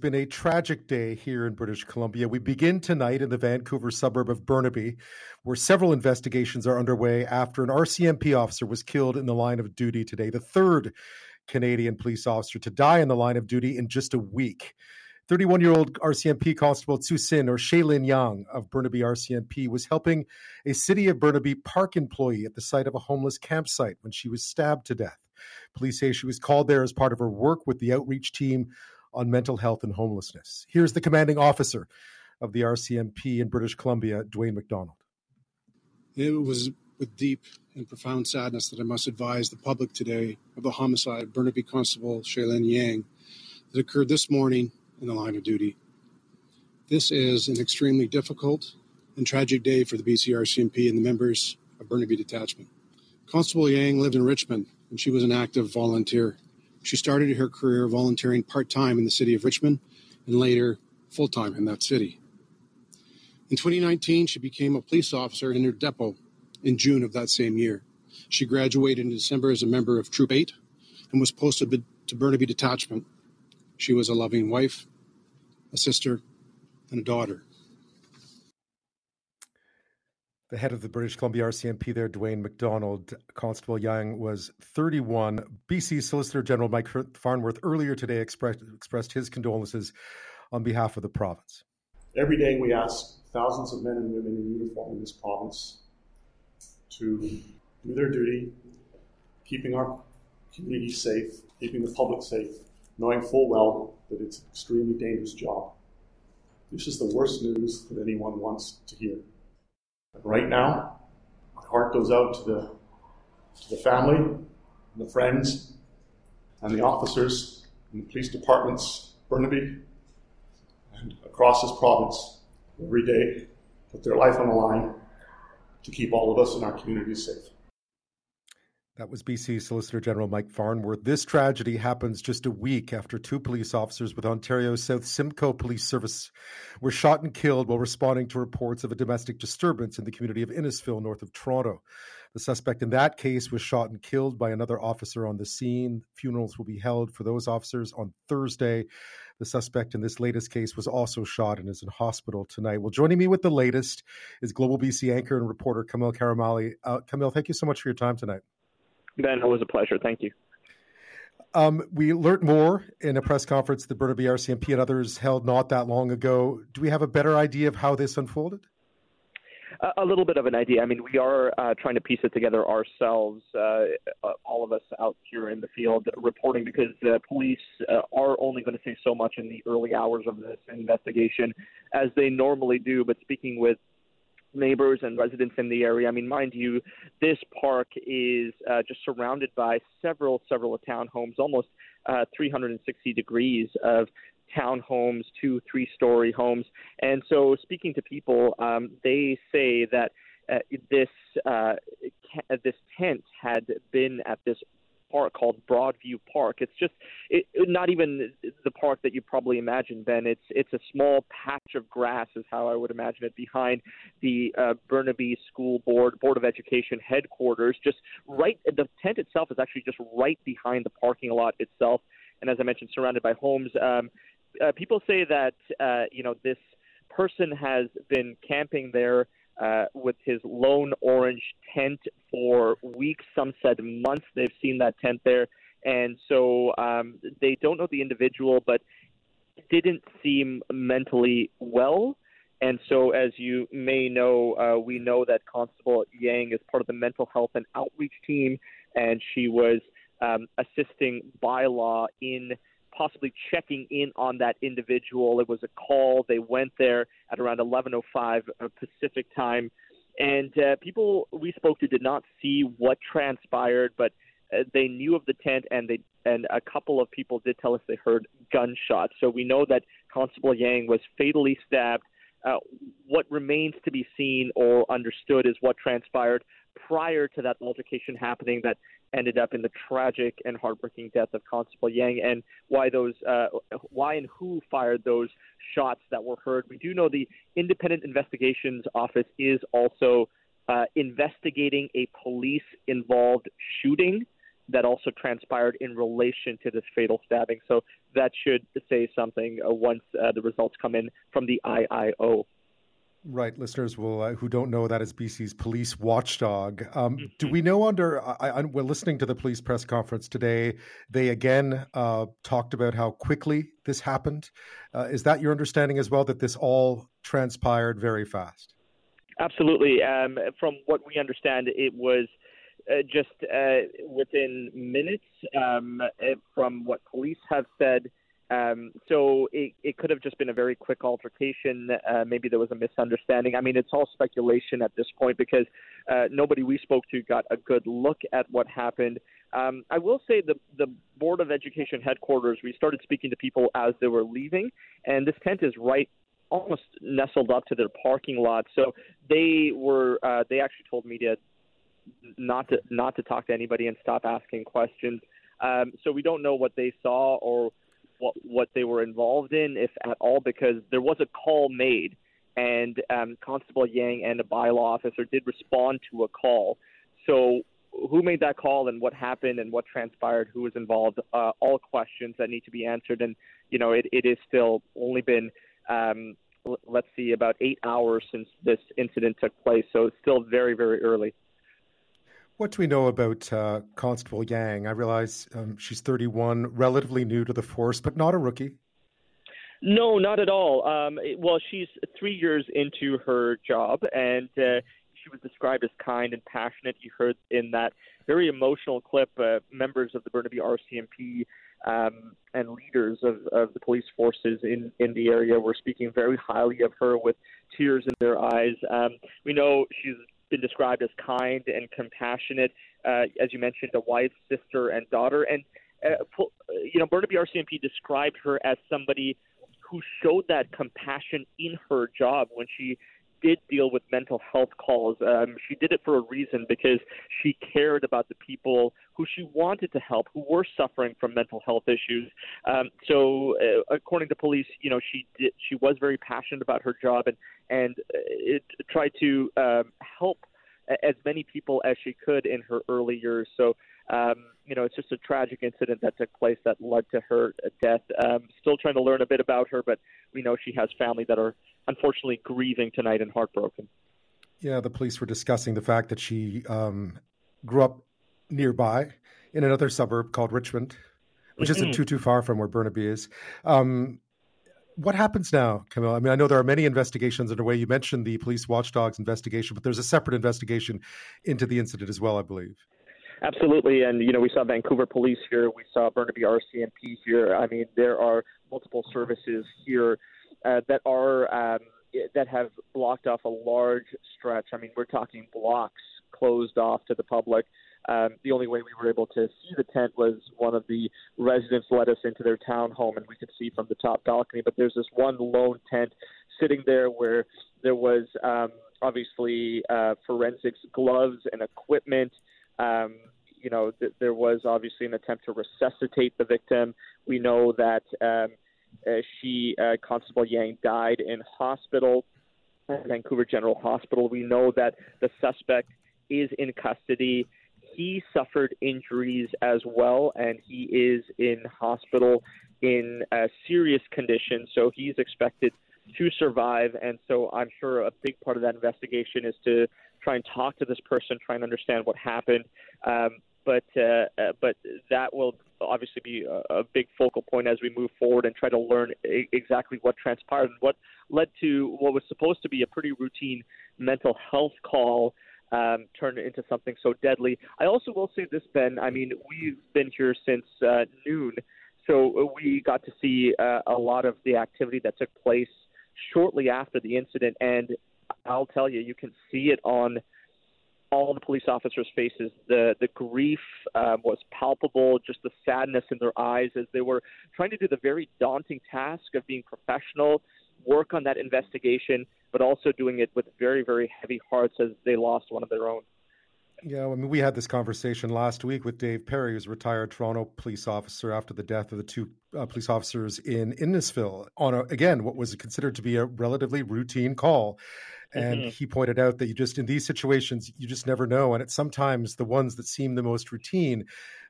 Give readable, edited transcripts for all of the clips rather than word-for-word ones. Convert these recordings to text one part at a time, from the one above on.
been a tragic day here in British Columbia. We begin tonight in the Vancouver suburb of Burnaby, where several investigations are underway after an RCMP officer was killed in the line of duty today, the third Canadian police officer to die in the line of duty in just a week. 31-year-old RCMP Constable Tzu Sin, or Shaelyn Yang of Burnaby RCMP, was helping a City of Burnaby park employee at the site of a homeless campsite when she was stabbed to death. Police say she was called there as part of her work with the outreach team on mental health and homelessness. Here's the commanding officer of the RCMP in British Columbia, Dwayne McDonald. It was with deep and profound sadness that I must advise the public today of the homicide of Burnaby Constable Shaelyn Yang that occurred this morning in the line of duty. This is an extremely difficult and tragic day for the BC RCMP and the members of Burnaby Detachment. Constable Yang lived in Richmond, and she was an active volunteer. She started her career volunteering part-time in the city of Richmond and later full-time in that city. In 2019, she became a police officer in her depot in June of that same year. She graduated in December as a member of Troop 8 and was posted to Burnaby Detachment. She was a loving wife, a sister, and a daughter. The head of the British Columbia RCMP there, Dwayne McDonald. Constable Yang was 31. BC Solicitor General Mike Farnworth earlier today expressed his condolences on behalf of the province. Every day we ask thousands of men and women in uniform in this province to do their duty, keeping our community safe, keeping the public safe, knowing full well that it's an extremely dangerous job. This is the worst news that anyone wants to hear. And right now, my heart goes out to the family, and the friends, and the officers in the police departments, Burnaby, and across this province, every day, put their life on the line to keep all of us in our communities safe. That was BC Solicitor General Mike Farnworth. This tragedy happens just a week after two police officers with Ontario's South Simcoe Police Service were shot and killed while responding to reports of a domestic disturbance in the community of Innisfil, north of Toronto. The suspect in that case was shot and killed by another officer on the scene. Funerals will be held for those officers on Thursday. The suspect in this latest case was also shot and is in hospital tonight. Well, joining me with the latest is Global BC anchor and reporter Kamil Karamali. Kamil, thank you so much for your time tonight. Ben, it was a pleasure. Thank you. We learned more in a press conference that Burnaby RCMP and others held not that long ago. Do we have a better idea of how this unfolded? A little bit of an idea. I mean, we are trying to piece it together ourselves, all of us out here in the field reporting, because the police are only going to say so much in the early hours of this investigation, as they normally do. But speaking with neighbors and residents in the area, I mean, mind you, this park is just surrounded by several townhomes, almost 360 degrees of townhomes, 2-3-story homes. And so speaking to people, they say that this tent had been at this park called Broadview Park. It's just not even the park that you probably imagine, Ben. It's a small patch of grass is how I would imagine it, behind the Burnaby School Board of Education headquarters. Just right, the tent itself is actually just right behind the parking lot itself, and as I mentioned, surrounded by homes. People say that this person has been camping there with his lone orange tent for weeks, some said months. They've seen that tent there. And so they don't know the individual, but didn't seem mentally well. And so, as you may know, we know that Constable Yang is part of the mental health and outreach team, and she was assisting bylaw in possibly checking in on that individual. It was a call. They went there at around 11:05 Pacific time. And people we spoke to did not see what transpired, but they knew of the tent, and a couple of people did tell us they heard gunshots. So we know that Constable Yang was fatally stabbed. What remains to be seen or understood is what transpired prior to that altercation happening that ended up in the tragic and heartbreaking death of Constable Yang, and why and who fired those shots that were heard. We do know the Independent Investigations Office is also investigating a police-involved shooting that also transpired in relation to this fatal stabbing. So that should say something once the results come in from the IIO. Right. Listeners will who don't know, that is BC's police watchdog. Do we know under we're listening to the police press conference today. They again talked about how quickly this happened. Is that your understanding as well, that this all transpired very fast? Absolutely. From what we understand, it was just within minutes from what police have said. So it could have just been a very quick altercation. Maybe there was a misunderstanding. I mean, it's all speculation at this point because nobody we spoke to got a good look at what happened. I will say the Board of Education headquarters, we started speaking to people as they were leaving, and this tent is right almost nestled up to their parking lot. So they actually told media not to talk to anybody and stop asking questions. So we don't know what they saw or what they were involved in, if at all, because there was a call made, and Constable Yang and a bylaw officer did respond to a call. So who made that call and what happened and what transpired, who was involved, all questions that need to be answered. And, you know, it is still only been, let's see, about 8 hours since this incident took place. So it's still very, very early. What do we know about Constable Yang? I realize she's 31, relatively new to the force, but not a rookie. No, not at all. Well, she's 3 years into her job, and she was described as kind and passionate. You heard in that very emotional clip, members of the Burnaby RCMP and leaders of the police forces in the area were speaking very highly of her with tears in their eyes. We know she's been described as kind and compassionate, as you mentioned, a wife, sister, and daughter. And, Burnaby RCMP described her as somebody who showed that compassion in her job when she did deal with mental health calls. She did it for a reason, because she cared about the people who she wanted to help, who were suffering from mental health issues. So according to police, you know, she was very passionate about her job and tried to help as many people as she could in her early years. So, it's just a tragic incident that took place that led to her death. Still trying to learn a bit about her, but we know she has family that are unfortunately grieving tonight and heartbroken. Yeah, the police were discussing the fact that she grew up nearby in another suburb called Richmond, which isn't too far from where Burnaby is. What happens now, Kamil? I mean, I know there are many investigations underway. You mentioned the police watchdog's investigation, but there's a separate investigation into the incident as well, I believe. Absolutely. And, you know, we saw Vancouver Police here. We saw Burnaby RCMP here. I mean, there are multiple services here that have blocked off a large stretch. I mean, we're talking blocks closed off to the public. The only way we were able to see the tent was one of the residents let us into their townhome, and we could see from the top balcony. But there's this one lone tent sitting there where there was obviously forensics gloves and equipment. There was obviously an attempt to resuscitate the victim. We know that Constable Yang, died in hospital, Vancouver General Hospital. We know that the suspect is in custody. He suffered injuries as well, and he is in hospital in a serious condition. So he's expected to survive. And so I'm sure a big part of that investigation is to try and talk to this person, try and understand what happened. But that will obviously be a big focal point as we move forward and try to learn exactly what transpired and what led to what was supposed to be a pretty routine mental health call turned into something so deadly. I also will say this, Ben. I mean, we've been here since noon, so we got to see a lot of the activity that took place shortly after the incident. And I'll tell you, you can see it on all the police officers' faces. The grief was palpable, just the sadness in their eyes as they were trying to do the very daunting task of being professional, work on that investigation, but also doing it with very, very heavy hearts as they lost one of their own. Yeah, I mean, we had this conversation last week with Dave Perry, who's a retired Toronto police officer, after the death of the two police officers in Innisfil on, again, what was considered to be a relatively routine call. And he pointed out that you just, in these situations, you just never know. And it's sometimes the ones that seem the most routine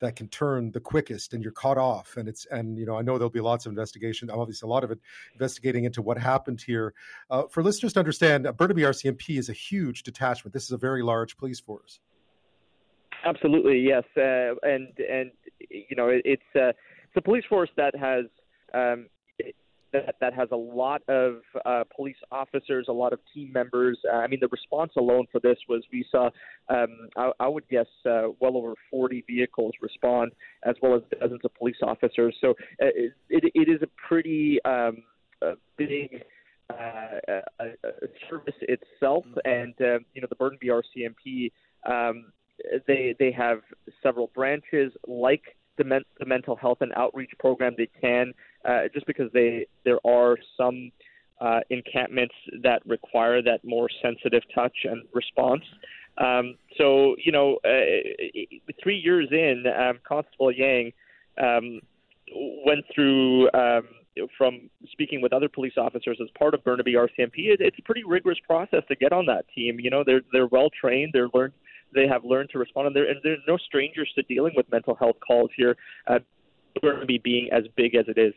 that can turn the quickest, and you're caught off. And it's, and, you know, I know there'll be lots of investigation, obviously a lot of it investigating into what happened here. For listeners to understand, Burnaby RCMP is a huge detachment. This is a very large police force. Absolutely. Yes. And you know, it's a police force that has a lot of police officers, a lot of team members. I mean, the response alone for this was we saw, I would guess, well over 40 vehicles respond, as well as dozens of police officers. So it is a pretty big service itself. And, you know, the Burnaby RCMP, they have several branches like the mental health and outreach program. They can, just because there are some encampments that require that more sensitive touch and response. So, you know, 3 years in, Constable Yang went through, from speaking with other police officers as part of Burnaby RCMP, it's a pretty rigorous process to get on that team. You know, they're well-trained, they have learned to respond, and they're no strangers to dealing with mental health calls here, Burnaby being as big as it is.